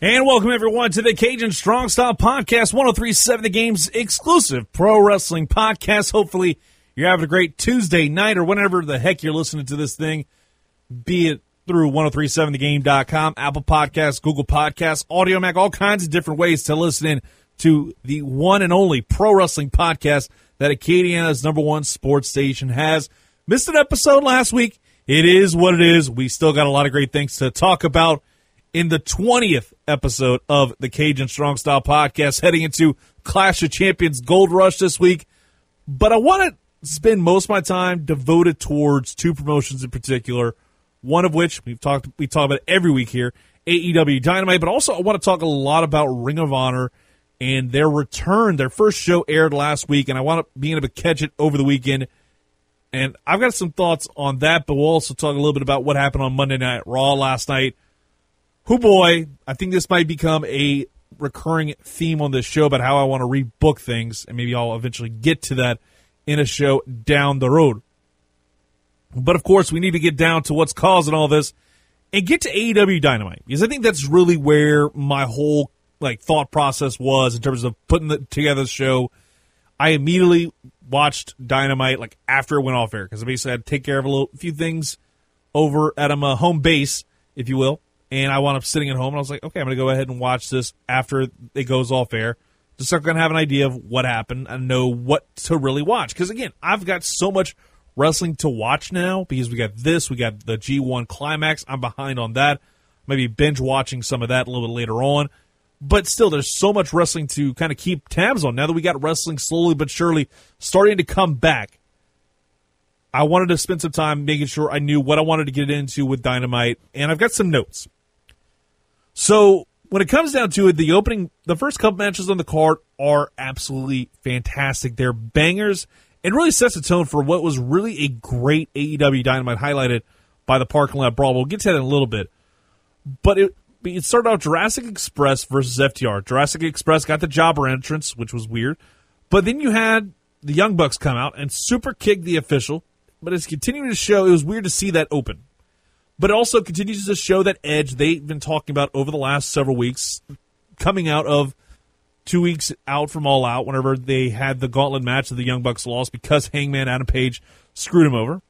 And welcome, everyone, to the Cajun Strong Style Podcast, 1037 The Game's exclusive pro wrestling podcast. Hopefully, you're having a great Tuesday night or whenever the heck you're listening to this thing, be it through 1037thegame.com, Apple Podcasts, Google Podcasts, Audio Mac, all kinds of different ways to listen in to the one and only pro wrestling podcast that Acadiana's number one sports station has. Missed an episode last week. It is what it is. We still got a lot of great things to talk about in the 20th episode of the Cajun Strong Style Podcast, heading into Clash of Champions Gold Rush this week. But I want to spend most of my time devoted towards two promotions in particular, one of which we talk about every week here, AEW Dynamite, but also I want to talk a lot about Ring of Honor and their return. Their first show aired last week, and I want to be able to catch it over the weekend. And I've got some thoughts on that, but we'll also talk a little bit about what happened on Monday Night Raw last night. Oh boy, I think this might become a recurring theme on this show about how I want to rebook things, and maybe I'll eventually get to that in a show down the road. But, of course, we need to get down to what's causing all this and get to AEW Dynamite, because I think that's really where my whole thought process was in terms of putting together the show. I immediately watched Dynamite after it went off air, because I basically had to take care of a few things over at my home base, if you will. And I wound up sitting at home, and I was like, okay, I'm going to go ahead and watch this after it goes off air. Just so I can have an idea of what happened and know what to really watch. Because, again, I've got so much wrestling to watch now because we got this. We got the G1 Climax. I'm behind on that. Maybe binge-watching some of that a little bit later on. But still, there's so much wrestling to kind of keep tabs on. Now that we got wrestling slowly but surely starting to come back, I wanted to spend some time making sure I knew what I wanted to get into with Dynamite. And I've got some notes. So when it comes down to it, the first couple matches on the card are absolutely fantastic. They're bangers and really sets the tone for what was really a great AEW Dynamite, highlighted by the parking lot brawl. We'll get to that in a little bit. But it started off Jurassic Express versus FTR. Jurassic Express got the jobber entrance, which was weird. But then you had the Young Bucks come out and super kick the official. But it's continuing to show, it was weird to see that open. But it also continues to show that edge they've been talking about over the last several weeks, coming out of 2 weeks out from All Out, whenever they had the gauntlet match that the Young Bucks lost because Hangman Adam Page screwed him over.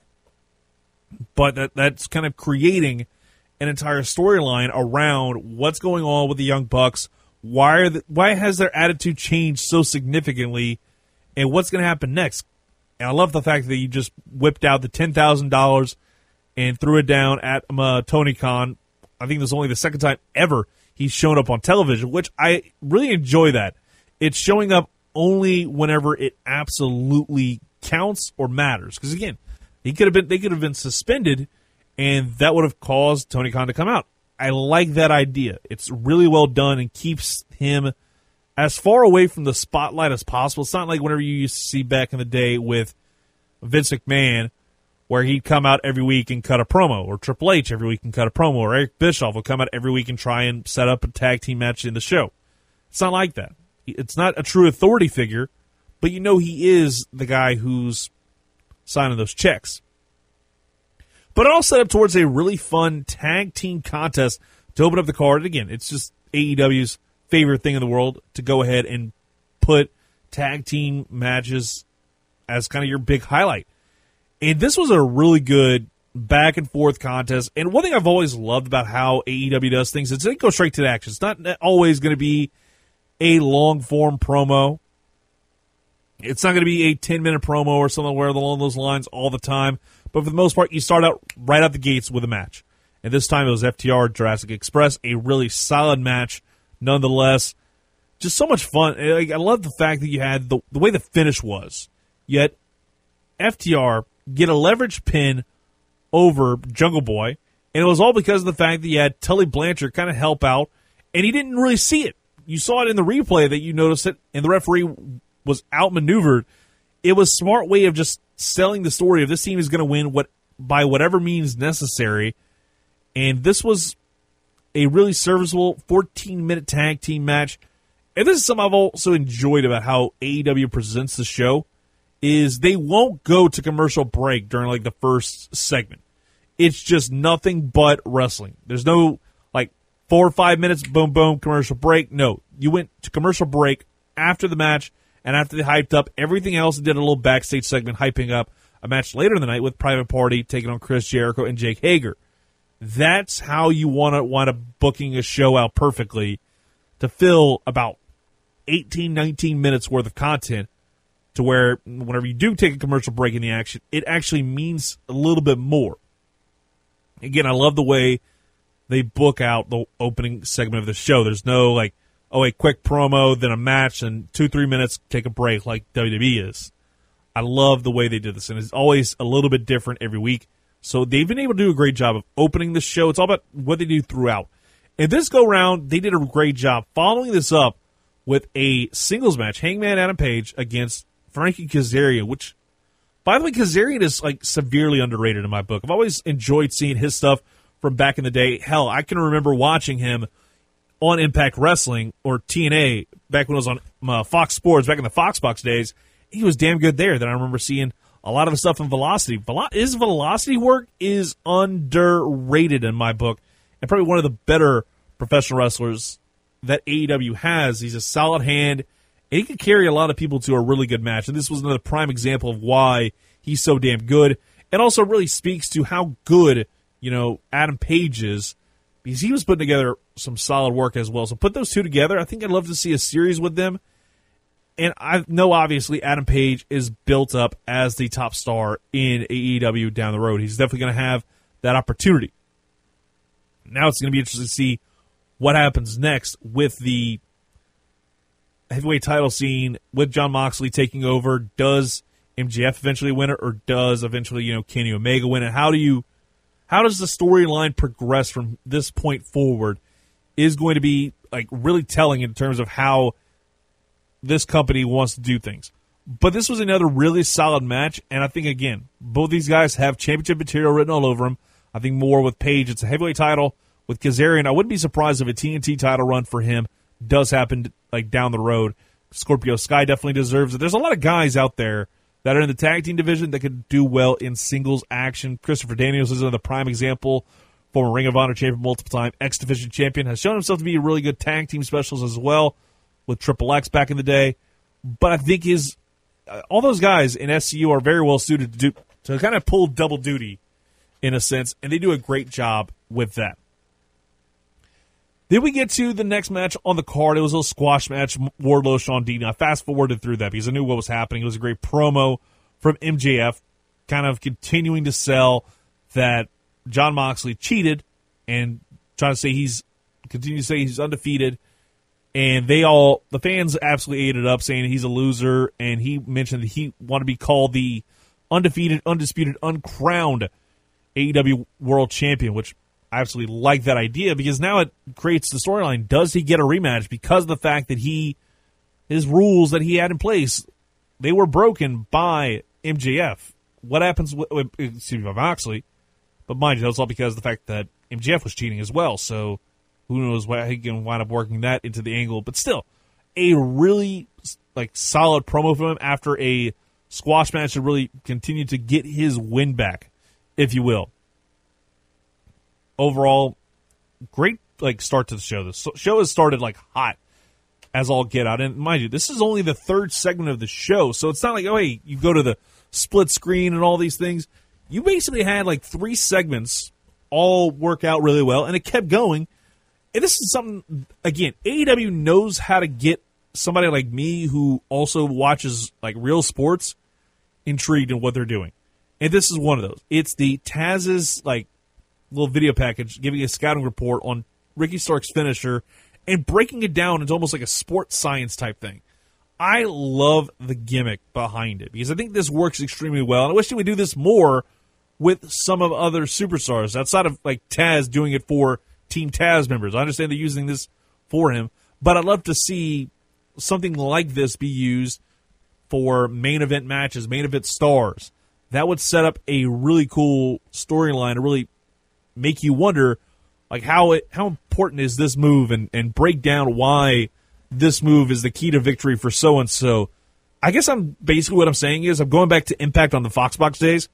But that's kind of creating an entire storyline around what's going on with the Young Bucks. Why has their attitude changed so significantly, and what's going to happen next? And I love the fact that you just whipped out the $10,000 and threw it down at Tony Khan. I think this is only the second time ever he's shown up on television, which I really enjoy that. It's showing up only whenever it absolutely counts or matters. Because, again, they could have been suspended, and that would have caused Tony Khan to come out. I like that idea. It's really well done and keeps him as far away from the spotlight as possible. It's not like whenever you used to see back in the day with Vince McMahon, where he'd come out every week and cut a promo, or Triple H every week and cut a promo, or Eric Bischoff would come out every week and try and set up a tag team match in the show. It's not like that. It's not a true authority figure, but you know he is the guy who's signing those checks. But it all set up towards a really fun tag team contest to open up the card. And again, it's just AEW's favorite thing in the world to go ahead and put tag team matches as kind of your big highlight. And this was a really good back-and-forth contest. And one thing I've always loved about how AEW does things is they go straight to the action. It's not always going to be a long-form promo. It's not going to be a 10-minute promo or something along those lines all the time. But for the most part, you start out right out the gates with a match. And this time it was FTR, Jurassic Express, a really solid match nonetheless. Just so much fun. I love the fact that you had the way the finish was. Yet FTR get a leverage pin over Jungle Boy, and it was all because of the fact that you had Tully Blanchard kind of help out, and he didn't really see it. You saw it in the replay that you noticed it, and the referee was outmaneuvered it was a smart way of just selling the story of this team is going to win by whatever means necessary. And this was a really serviceable 14-minute tag team match. And this is something I've also enjoyed about how AEW presents the show, is they won't go to commercial break during like the first segment. It's just nothing but wrestling. There's no like 4 or 5 minutes, boom, boom, commercial break. No, you went to commercial break after the match, and after they hyped up everything else, and did a little backstage segment hyping up a match later in the night with Private Party taking on Chris Jericho and Jake Hager. That's how you want to wind up booking a show out perfectly to fill about 18, 19 minutes worth of content, to where whenever you do take a commercial break in the action, it actually means a little bit more. Again, I love the way they book out the opening segment of the show. There's no like, oh, a quick promo, then a match, and 2-3 minutes, take a break like WWE is. I love the way they did this, and it's always a little bit different every week. So they've been able to do a great job of opening the show. It's all about what they do throughout. And this go-round, they did a great job following this up with a singles match, Hangman Adam Page against Frankie Kazarian, which, by the way, Kazarian is like severely underrated in my book. I've always enjoyed seeing his stuff from back in the day. Hell, I can remember watching him on Impact Wrestling or TNA back when I was on Fox Sports, back in the Fox Box days. He was damn good there. Then I remember seeing a lot of the stuff in Velocity. His Velocity work is underrated in my book, and probably one of the better professional wrestlers that AEW has. He's a solid hand, and he can carry a lot of people to a really good match. And this was another prime example of why he's so damn good. It also really speaks to how good, you know, Adam Page is, because he was putting together some solid work as well. So put those two together, I think I'd love to see a series with them. And I know, obviously, Adam Page is built up as the top star in AEW down the road. He's definitely going to have that opportunity. Now it's going to be interesting to see what happens next with the heavyweight title scene, with Jon Moxley taking over. Does MJF eventually win it, or does eventually, you know, Kenny Omega win it? How does the storyline progress from this point forward is going to be like really telling in terms of how this company wants to do things. But this was another really solid match, and I think, again, both these guys have championship material written all over them. I think more with Page, it's a heavyweight title. With Kazarian, I wouldn't be surprised if a TNT title run for him does happen like down the road. Scorpio Sky definitely deserves it. There's a lot of guys out there that are in the tag team division that could do well in singles action. Christopher Daniels is another prime example. Former Ring of Honor champion, multiple-time X-Division champion, has shown himself to be a really good tag team specialist as well, with Triple X back in the day. But I think all those guys in SCU are very well suited to kind of pull double duty in a sense, and they do a great job with that. Then we get to the next match on the card. It was a little squash match, Wardlow, Sean Dean. I fast-forwarded through that because I knew what was happening. It was a great promo from MJF, kind of continuing to sell that Jon Moxley cheated and continuing to say he's undefeated. And the fans absolutely ate it up, saying he's a loser, and he mentioned that he wanted to be called the undefeated, undisputed, uncrowned AEW World Champion, which I absolutely like that idea, because now it creates the storyline. Does he get a rematch because of the fact that his rules that he had in place, they were broken by MJF? What happens by Moxley? But mind you, that was all because of the fact that MJF was cheating as well, so who knows why he can wind up working that into the angle. But still, a really like solid promo from him after a squash match to really continue to get his win back, if you will. Overall, great like start to the show. The show has started like hot as all get out. And mind you, this is only the third segment of the show, so it's not like, oh, hey, you go to the split screen and all these things. You basically had like three segments all work out really well, and it kept going. And this is something, again, AEW knows how to get somebody like me who also watches like real sports intrigued in what they're doing. And this is one of those. It's the Taz's like little video package giving a scouting report on Ricky Stark's finisher and breaking it down into almost like a sports science type thing. I love the gimmick behind it because I think this works extremely well. And I wish they would do this more with some of other superstars outside of like Taz doing it for Team Taz members. I understand they're using this for him, but I'd love to see something like this be used for main event matches, main event stars. That would set up a really cool storyline to really make you wonder, like, how important is this move, and break down why this move is the key to victory for so-and-so. I guess I'm basically what I'm saying is I'm going back to Impact on the Fox Box days.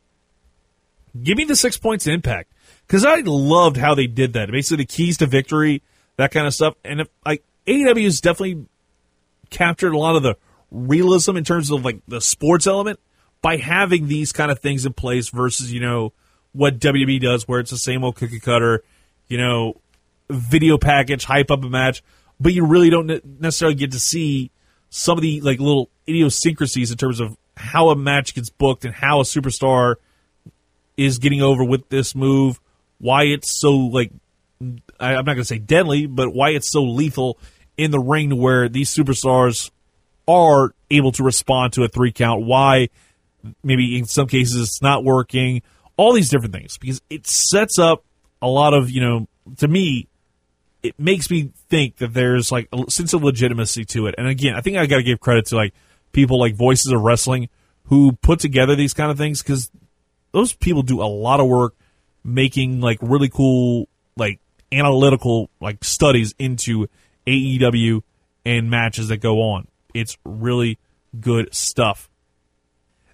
Give me the 6 points to Impact, because I loved how they did that. Basically, the keys to victory, that kind of stuff. And if, like, AEW has definitely captured a lot of the realism in terms of, like, the sports element by having these kind of things in place versus, you know, what WWE does, where it's the same old cookie cutter, you know, video package, hype up a match, but you really don't necessarily get to see some of the, like, little idiosyncrasies in terms of how a match gets booked and how a superstar is getting over with this move, why it's so, like, I'm not going to say deadly, but why it's so lethal in the ring, where these superstars are able to respond to a three count, why maybe in some cases it's not working, all these different things, because it sets up a lot of, you know, to me, it makes me think that there's, like, a sense of legitimacy to it. And again, I think I got to give credit to, like, people like Voices of Wrestling who put together these kind of things, because those people do a lot of work making, like, really cool, like, analytical, like, studies into AEW and matches that go on. It's really good stuff.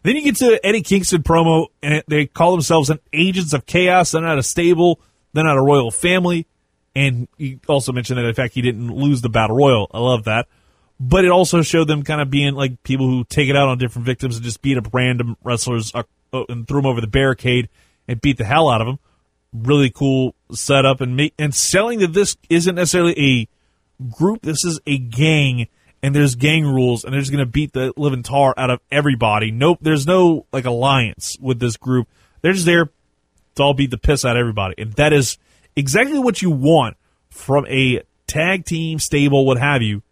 Then you get to Eddie Kingston promo, and they call themselves an Agents of Chaos. They're not a stable. They're not a royal family. And he also mentioned that, in fact, he didn't lose the Battle Royal. I love that. But it also showed them kind of being, like, people who take it out on different victims and just beat up random wrestlers and threw them over the barricade and beat the hell out of them. Really cool setup, and selling that this isn't necessarily a group. This is a gang, and there's gang rules, and they're just going to beat the living tar out of everybody. Nope, there's no, like, alliance with this group. They're just there to all beat the piss out of everybody, and that is exactly what you want from a tag team, stable, what have you,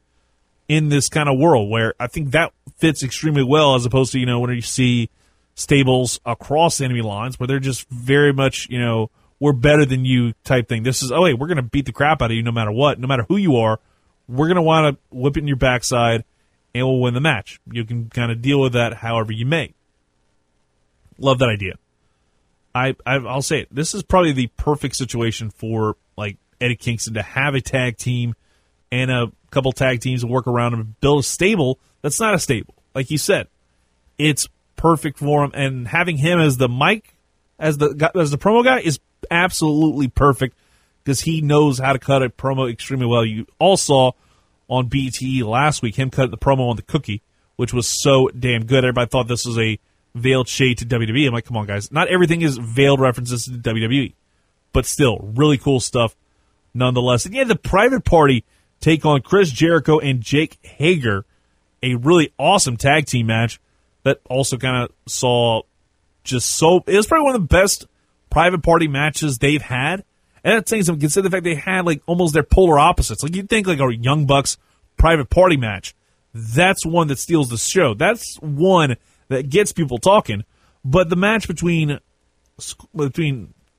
in this kind of world, where I think that fits extremely well, as opposed to, you know, when you see stables across enemy lines where they're just very much, you know, we're better than you type thing. This is, oh, hey, we're going to beat the crap out of you no matter what. No matter who you are, we're going to want to whip it in your backside and we'll win the match. You can kind of deal with that however you may. Love that idea. I'll say it. This is probably the perfect situation for, like, Eddie Kingston to have a tag team and a couple tag teams to work around him and build a stable that's not a stable. Like you said, it's perfect for him, and having him as the mic, as the promo guy, is absolutely perfect, because he knows how to cut a promo extremely well. You all saw on BTE last week him cut the promo on the cookie, which was so damn good. Everybody thought this was a veiled shade to WWE. I'm like, come on, guys. Not everything is veiled references to WWE, but still, really cool stuff nonetheless. And yeah, the Private Party take on Chris Jericho and Jake Hager, a really awesome tag team match that also kind of saw it was probably one of the best Private Party matches they've had. And that's saying something, considering the fact they had, like, almost their polar opposites. Like, you'd think, like, a Young Bucks Private Party match, that's one that steals the show. That's one that gets people talking. But the match between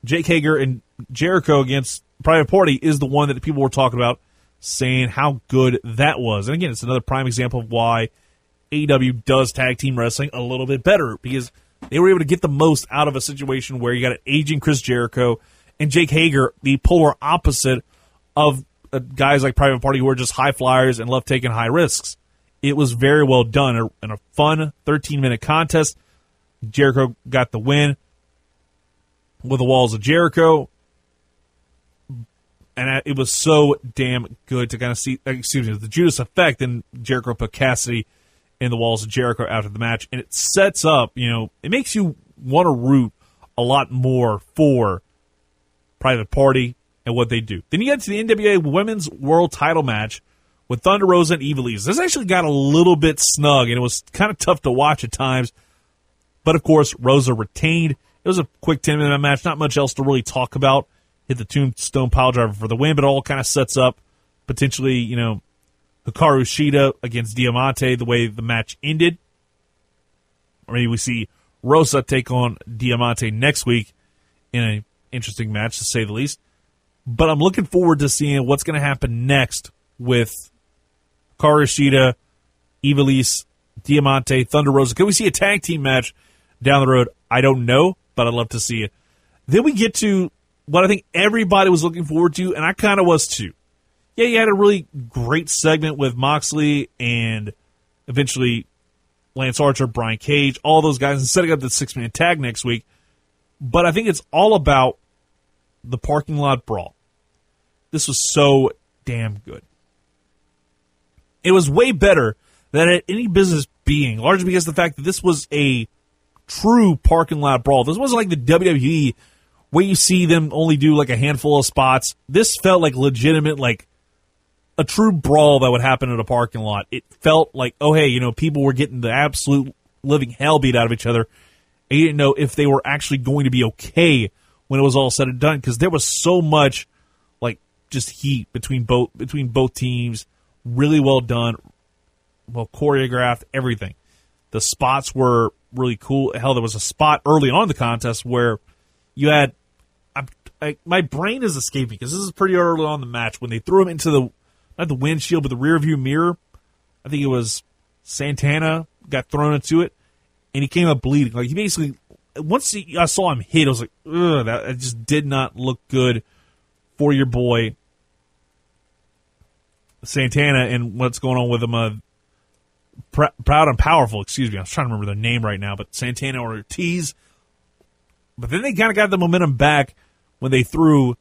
Jake Hager and Jericho against Private Party is the one that people were talking about, saying how good that was. And again, it's another prime example of why AEW does tag team wrestling a little bit better, because they were able to get the most out of a situation where you got an aging Chris Jericho and Jake Hager, the polar opposite of guys like Private Party, who are just high flyers and love taking high risks. It was very well done and a fun 13-minute contest. Jericho got the win with the Walls of Jericho, and it was so damn good to kind of see, the Judas Effect, and Jericho put Cassidy in the Walls of Jericho after the match, and it sets up, you know, it makes you want to root a lot more for Private Party and what they do. Then you get to the NWA Women's World Title match with Thunder Rosa and Eva Lee. This actually got a little bit snug, and it was kind of tough to watch at times, but of course, Rosa retained. It was a quick 10-minute match, not much else to really talk about. Hit the Tombstone Piledriver for the win, but it all kind of sets up potentially, you know, Hikaru Shida against Diamante, the way the match ended. Or maybe we see Rosa take on Diamante next week in an interesting match, to say the least. But I'm looking forward to seeing what's going to happen next with Hikaru Shida, Eva Lee, Diamante, Thunder Rosa. Could we see a tag team match down the road? I don't know, but I'd love to see it. Then we get to what I think everybody was looking forward to, and I kind of was too. Yeah, you had a really great segment with Moxley and eventually Lance Archer, Brian Cage, all those guys, and setting up the six-man tag next week. But I think it's all about the parking lot brawl. This was so damn good. It was way better than at any business being, largely because of the fact that this was a true parking lot brawl. This wasn't like the WWE where you see them only do like a handful of spots. This felt like legitimate, like a true brawl that would happen at a parking lot. It felt like, oh, hey, you know, people were getting the absolute living hell beat out of each other. And you didn't know if they were actually going to be okay when it was all said and done, because there was so much like just heat between both teams. Really well done, well choreographed, everything. The spots were really cool. Hell, there was a spot early on in the contest where you had my brain is escaping because this is pretty early on in the match when they threw him into the, not the windshield, but the rearview mirror. I think it was Santana got thrown into it, and he came up bleeding. Like, he basically, I saw him hit, I was like, ugh, that just did not look good for your boy Santana and what's going on with him. Proud and Powerful, excuse me. I was trying to remember their name right now, but Santana or Ortiz. But then they kind of got the momentum back when they threw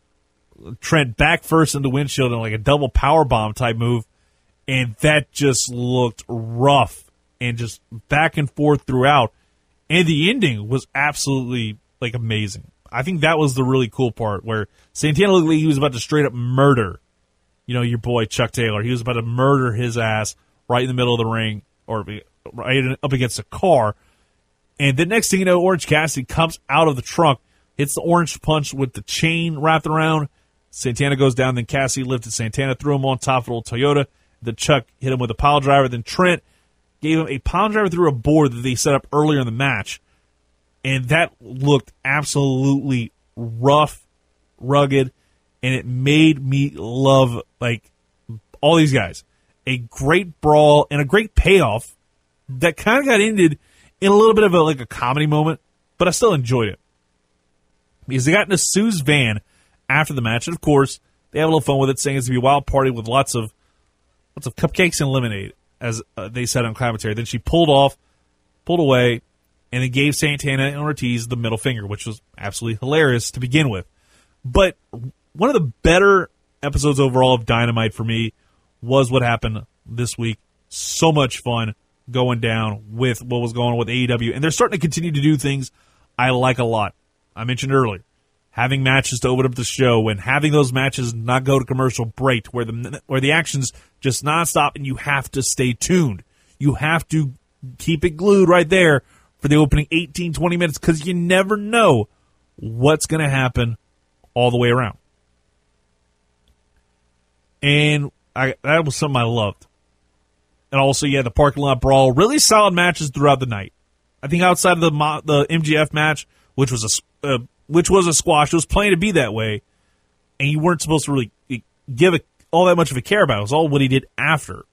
Trent back first into windshield in like a double powerbomb type move, and that just looked rough. And just back and forth throughout. And the ending was absolutely, like, amazing. I think that was the really cool part, where Santana looked like he was about to straight up murder, you know, your boy Chuck Taylor. He was about to murder his ass right in the middle of the ring, or right up against a car. And the next thing you know, Orange Cassidy comes out of the trunk, hits the orange punch with the chain wrapped around. Santana goes down, then Cassidy lifted Santana, threw him on top of a little Toyota. Then Chuck hit him with a pile driver, then Trent gave him a pound driver through a board that they set up earlier in the match. And that looked absolutely rough, rugged, and it made me love, like, all these guys. A great brawl and a great payoff that kind of got ended in a little bit of a, like, a comedy moment, but I still enjoyed it. Because they got into Sue's van after the match, and of course, they have a little fun with it, saying it's going to be a wild party with lots of cupcakes and lemonade, as they said on commentary. Then she pulled away, and then gave Santana and Ortiz the middle finger, which was absolutely hilarious to begin with. But one of the better episodes overall of Dynamite for me was what happened this week. So much fun going down with what was going on with AEW, and they're starting to continue to do things I like a lot. I mentioned earlier, having matches to open up the show and having those matches not go to commercial break, where the action's just nonstop and you have to stay tuned. You have to keep it glued right there for the opening 18, 20 minutes because you never know what's going to happen all the way around. And that was something I loved. And also, yeah, the parking lot brawl, really solid matches throughout the night. I think outside of the MJF match, which was a squash. It was plain to be that way, and you weren't supposed to really give it all that much of a care about it. It was all what he did after.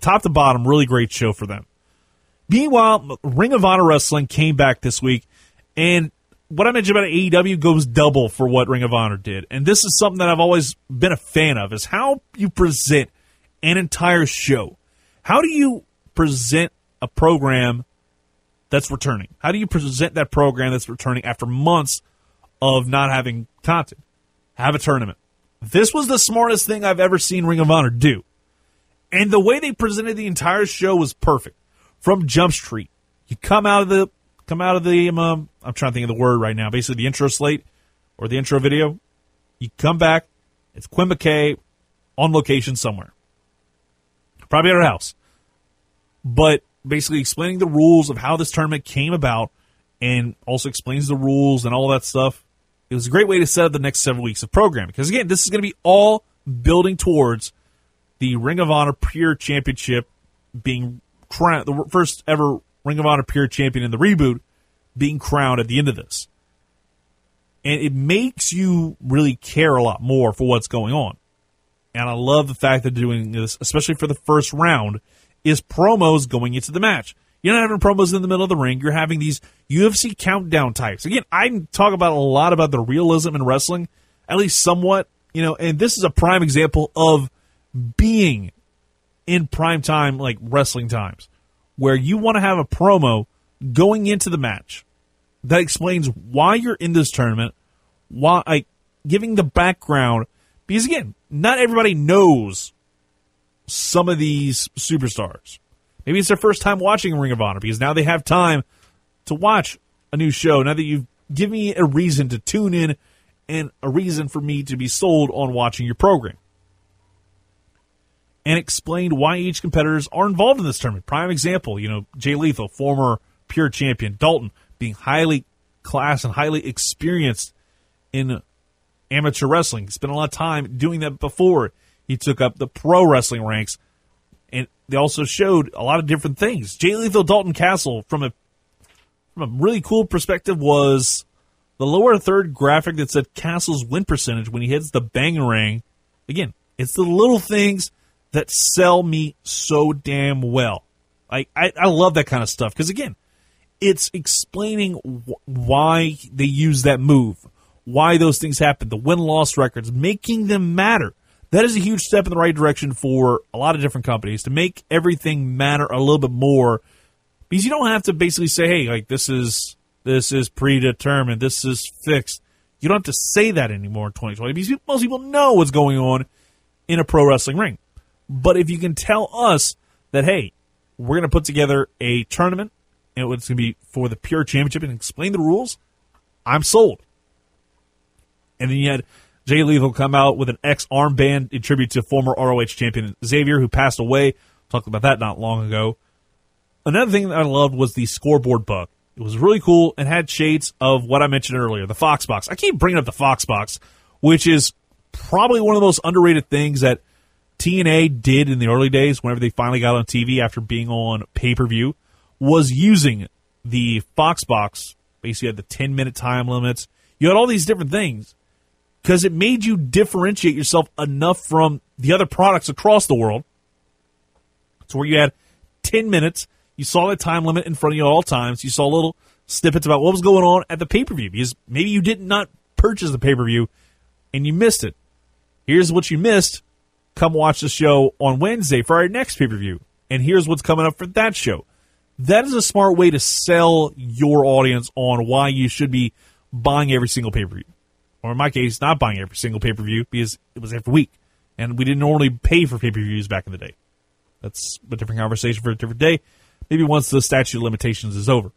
Top to bottom, really great show for them. Meanwhile, Ring of Honor Wrestling came back this week, and what I mentioned about AEW goes double for what Ring of Honor did, and this is something that I've always been a fan of, is how you present an entire show. How do you present a program that's returning? How do you present that program that's returning after months of not having content? Have a tournament. This was the smartest thing I've ever seen Ring of Honor do. And the way they presented the entire show was perfect. From Jump Street, you come out of the I'm trying to think of the word right now, basically the intro slate or the intro video. You come back, it's Quinn McKay on location somewhere. Probably at her house. But basically explaining the rules of how this tournament came about, and also explains the rules and all that stuff. It was a great way to set up the next several weeks of programming. Because, again, this is going to be all building towards the Ring of Honor Pure Championship being crowned, the first ever Ring of Honor Pure Champion in the reboot being crowned at the end of this. And it makes you really care a lot more for what's going on. And I love the fact that they're doing this, especially for the first round, is promos going into the match. You're not having promos in the middle of the ring. You're having these UFC countdown types. Again, I talk about a lot about the realism in wrestling, at least somewhat, you know, and this is a prime example of being in prime time, like wrestling times, where you want to have a promo going into the match that explains why you're in this tournament, why, like, giving the background, because again, not everybody knows some of these superstars. Maybe it's their first time watching Ring of Honor because now they have time to watch a new show. Now that you've given me a reason to tune in and a reason for me to be sold on watching your program. And explained why each competitors are involved in this tournament. Prime example, you know, Jay Lethal, former Pure champion, Dalton, being highly classed and highly experienced in amateur wrestling. Spent a lot of time doing that before he took up the pro wrestling ranks. And they also showed a lot of different things. Jay Lethal, Dalton Castle, from a really cool perspective, was the lower third graphic that said Castle's win percentage when he hits the bang ring. Again, it's the little things that sell me so damn well. I love that kind of stuff because, again, it's explaining why they use that move, why those things happen, the win-loss records, making them matter. That is a huge step in the right direction for a lot of different companies, to make everything matter a little bit more, because you don't have to basically say, hey, like, this is predetermined, this is fixed. You don't have to say that anymore in 2020, because most people know what's going on in a pro wrestling ring. But if you can tell us that, hey, we're going to put together a tournament, and it's going to be for the Pure Championship, and explain the rules, I'm sold. And then you had Jay Lethal come out with an X armband in tribute to former ROH champion Xavier, who passed away. Talked about that not long ago. Another thing that I loved was the scoreboard bug. It was really cool and had shades of what I mentioned earlier, the Fox Box. I keep bringing up the Fox Box, which is probably one of those underrated things that TNA did in the early days, whenever they finally got on TV after being on pay-per-view, was using the Fox Box. Basically, you had the 10-minute time limits. You had all these different things because it made you differentiate yourself enough from the other products across the world. So where you had 10 minutes, you saw that time limit in front of you at all times. You saw little snippets about what was going on at the pay-per-view because maybe you did not purchase the pay-per-view and you missed it. Here's what you missed. Come watch the show on Wednesday for our next pay-per-view. And here's what's coming up for that show. That is a smart way to sell your audience on why you should be buying every single pay-per-view. Or in my case, not buying every single pay-per-view because it was every week. And we didn't normally pay for pay-per-views back in the day. That's a different conversation for a different day. Maybe once the statute of limitations is over.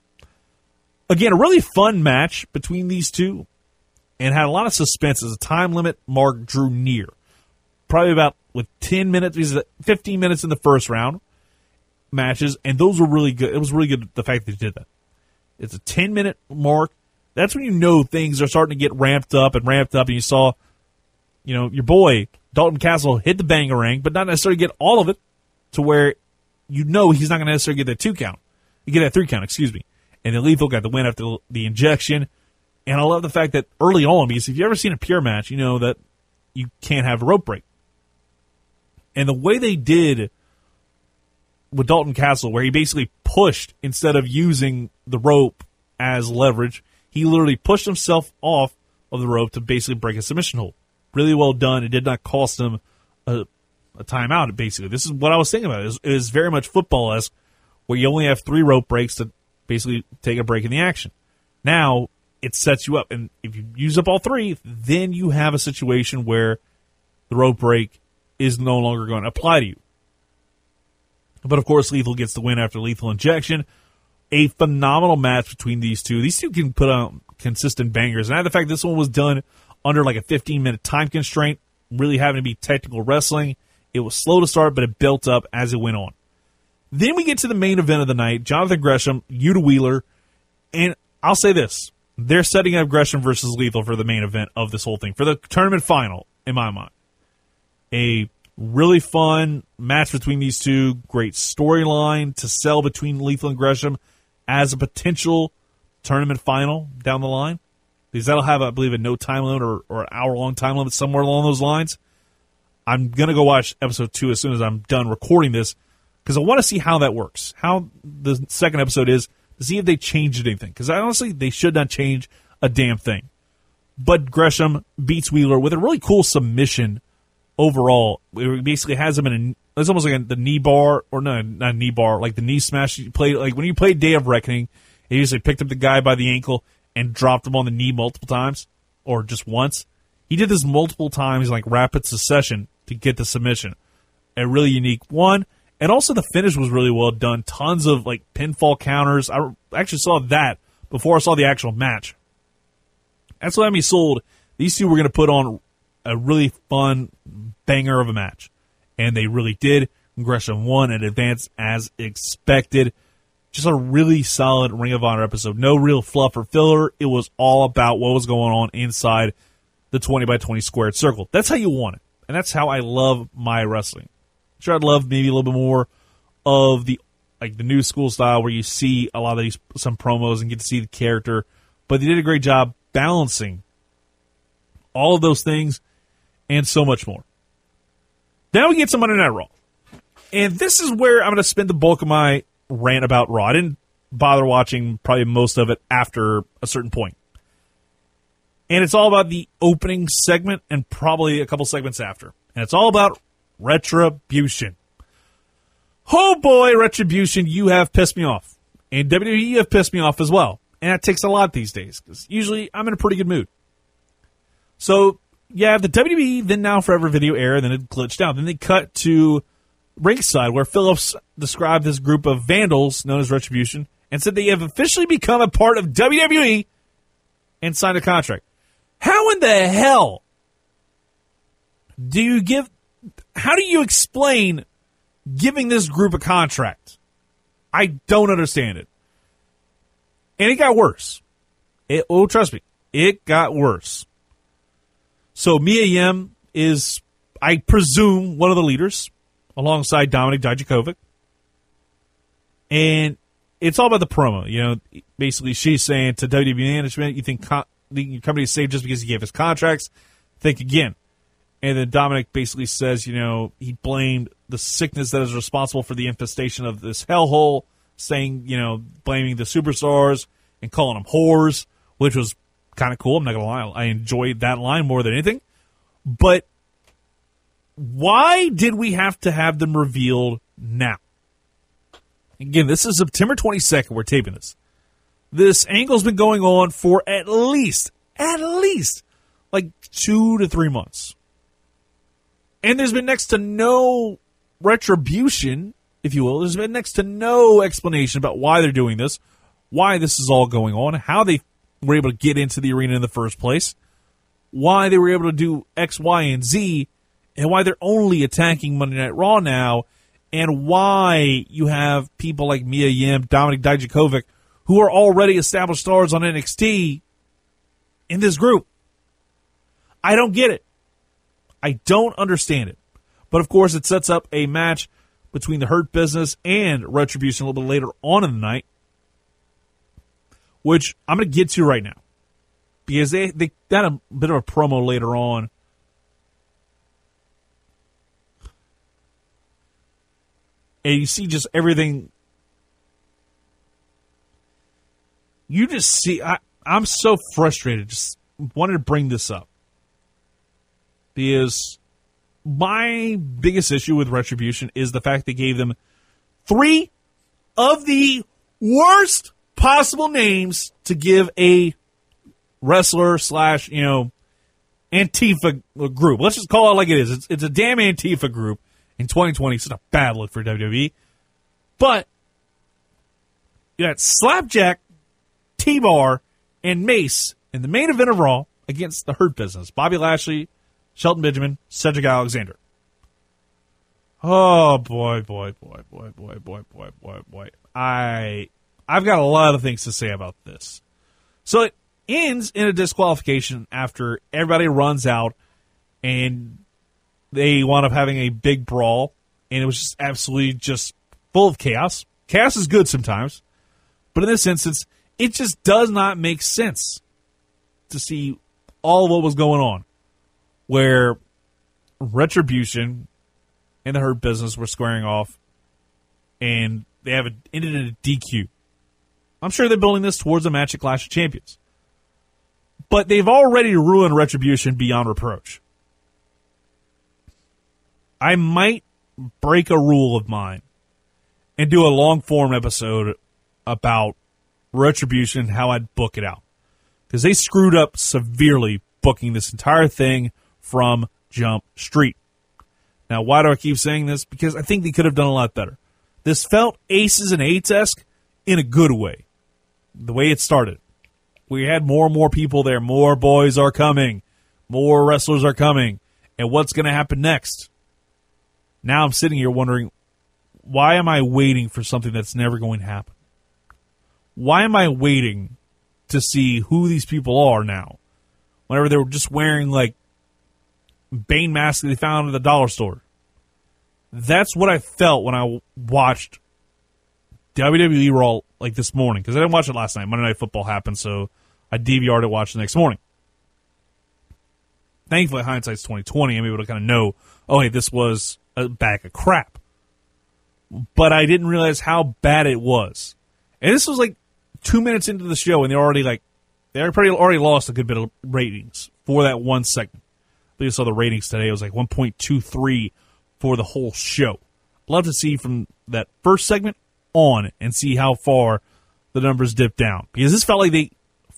Again, a really fun match between these two. And had a lot of suspense as the time limit mark drew near. Probably about with 10 minutes, 15 minutes in the first round matches, and those were really good. It was really good, the fact that they did that. It's a 10-minute mark. That's when you know things are starting to get ramped up, and you saw, you know, your boy, Dalton Castle, hit the bangarang, but not necessarily get all of it to where you know he's not going to necessarily get that three count, And then Lethal got the win after the injection, and I love the fact that early on, because if you've ever seen a Pure match, you know that you can't have a rope break. And the way they did with Dalton Castle, where he basically pushed instead of using the rope as leverage, he literally pushed himself off of the rope to basically break a submission hold. Really well done. It did not cost him a timeout, basically. This is what I was thinking about. It is very much football-esque, where you only have 3 rope breaks to basically take a break in the action. Now, it sets you up. And if you use up all 3, then you have a situation where the rope break is no longer going to apply to you. But, of course, Lethal gets the win after lethal injection. A phenomenal match between these two. These two can put out consistent bangers. And the fact this one was done under like a 15-minute time constraint, really having to be technical wrestling. It was slow to start, but it built up as it went on. Then we get to the main event of the night, Jonathan Gresham, Yuta Wheeler. And I'll say this. They're setting up Gresham versus Lethal for the main event of this whole thing, for the tournament final, in my mind. A really fun match between these two. Great storyline to sell between Lethal and Gresham as a potential tournament final down the line. Because that'll have, I believe, a no time limit or an hour-long time limit somewhere along those lines. I'm going to go watch episode 2 as soon as I'm done recording this because I want to see how that works, how the second episode is, to see if they changed anything. Because honestly, they should not change a damn thing. But Gresham beats Wheeler with a really cool submission overall. It basically has him in a, it's almost like the knee bar, or no, not knee bar, like the knee smash you played, like when you played Day of Reckoning, he usually picked up the guy by the ankle and dropped him on the knee multiple times, or just once. He did this multiple times, like rapid succession, to get the submission. A really unique one. And also the finish was really well done. Tons of like pinfall counters. I actually saw that before I saw the actual match. That's what had me sold. These two were going to put on a really fun banger of a match. And they really did. Gresham won and advanced as expected. Just a really solid Ring of Honor episode. No real fluff or filler. It was all about what was going on inside the 20 by 20 squared circle. That's how you want it. And that's how I love my wrestling. Sure, I'd love maybe a little bit more of the new school style where you see a lot of some promos and get to see the character. But they did a great job balancing all of those things and so much more. Now we get to Monday Night Raw. And this is where I'm going to spend the bulk of my rant about Raw. I didn't bother watching probably most of it after a certain point. And it's all about the opening segment and probably a couple segments after. And it's all about retribution. Oh boy, retribution, you have pissed me off. And WWE, you have pissed me off as well. And that takes a lot these days, because usually I'm in a pretty good mood. So, yeah, the WWE Then Now Forever video era, then it glitched out. Then they cut to ringside, where Phillips described this group of vandals known as Retribution, and said they have officially become a part of WWE and signed a contract. How in the hell do you give... How do you explain giving this group a contract? I don't understand it. And it got worse. Trust me, it got worse. So Mia Yim is, I presume, one of the leaders alongside Dominik Dijakovic. And it's all about the promo. You know, basically she's saying to WWE management, you think the company's safe just because he gave us contracts? Think again. And then Dominik basically says, you know, he blamed the sickness that is responsible for the infestation of this hellhole, saying, you know, blaming the superstars and calling them whores, which was kind of cool. I'm not going to lie. I enjoyed that line more than anything. But why did we have to have them revealed now? Again, this is September 22nd. We're taping this. This angle's been going on for at least like 2 to 3 months. And there's been next to no retribution, if you will. There's been next to no explanation about why they're doing this, why this is all going on, how they were able to get into the arena in the first place, why they were able to do X, Y, and Z, and why they're only attacking Monday Night Raw now, and why you have people like Mia Yim, Dominik Dijakovic, who are already established stars on NXT in this group. I don't get it. I don't understand it. But, of course, it sets up a match between the Hurt Business and Retribution a little bit later on in the night, which I'm going to get to right now because they got a bit of a promo later on. And you see just everything. You just see, I'm so frustrated. Just wanted to bring this up. Is my biggest issue with Retribution is the fact they gave them 3 of the worst possible names to give a wrestler / you know, Antifa group. Let's just call it like it is. It's a damn Antifa group in 2020. It's a bad look for WWE. But you got Slapjack, T-Bar, and Mace in the main event of Raw against the Hurt Business. Bobby Lashley, Shelton Benjamin, Cedric Alexander. Oh, boy. I've got a lot of things to say about this. So it ends in a disqualification after everybody runs out and they wound up having a big brawl, and it was just absolutely just full of chaos. Chaos is good sometimes, but in this instance, it just does not make sense to see all of what was going on, where Retribution and the Hurt Business were squaring off and they have ended in a DQ. I'm sure they're building this towards a match at Clash of Champions. But they've already ruined Retribution beyond reproach. I might break a rule of mine and do a long-form episode about Retribution and how I'd book it out. Because they screwed up severely booking this entire thing from Jump Street. Now, why do I keep saying this? Because I think they could have done a lot better. This felt Aces and Eights-esque in a good way. The way it started. We had more and more people there. More boys are coming. More wrestlers are coming. And what's going to happen next? Now I'm sitting here wondering, why am I waiting for something that's never going to happen? Why am I waiting to see who these people are now? Whenever they were just wearing, like, Bane masks that they found at the dollar store. That's what I felt when I watched WWE Raw, like, this morning. Because I didn't watch it last night. Monday Night Football happened, so I DVR'd it, watched the next morning. Thankfully, hindsight's 20/20. I'm able to kind of know, oh, hey, this was a bag of crap. But I didn't realize how bad it was. And this was, like, 2 minutes into the show, and they already lost a good bit of ratings for that one segment. I think I saw the ratings today. It was like 1.23 for the whole show. I'd love to see from that first segment on and see how far the numbers dip down. Because this felt like they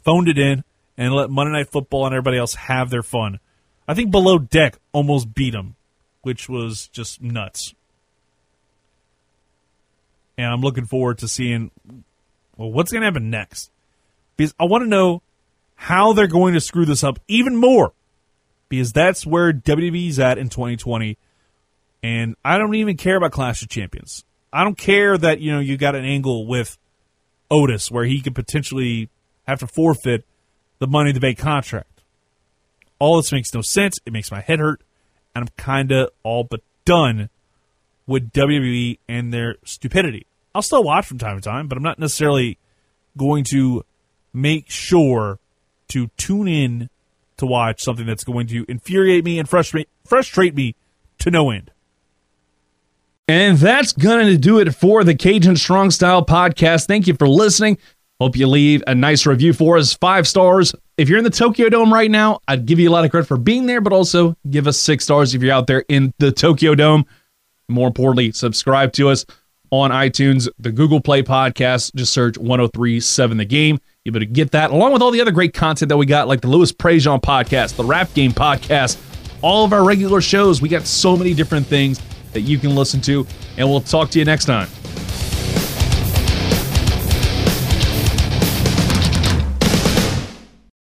phoned it in and let Monday Night Football and everybody else have their fun. I think Below Deck almost beat them, which was just nuts. And I'm looking forward to seeing, well, what's going to happen next? Because I want to know how they're going to screw this up even more. Because that's where WWE's at in 2020. And I don't even care about Clash of Champions. I don't care that, you know, you got an angle with Otis where he could potentially have to forfeit the Money in the Bank contract. All this makes no sense. It makes my head hurt. And I'm kind of all but done with WWE and their stupidity. I'll still watch from time to time, but I'm not necessarily going to make sure to tune in to watch something that's going to infuriate me and frustrate me to no end. And that's going to do it for the Cajun Strong Style Podcast. Thank you for listening. Hope you leave a nice review for us. 5 stars. If you're in the Tokyo Dome right now, I'd give you a lot of credit for being there, but also give us 6 stars if you're out there in the Tokyo Dome. More importantly, subscribe to us on iTunes, the Google Play Podcast. Just search 103.7 The Game. You'll be able to get that, along with all the other great content that we got, like the Louis Prejean Podcast, the Rap Game Podcast, all of our regular shows. We got so many different things that you can listen to, and we'll talk to you next time.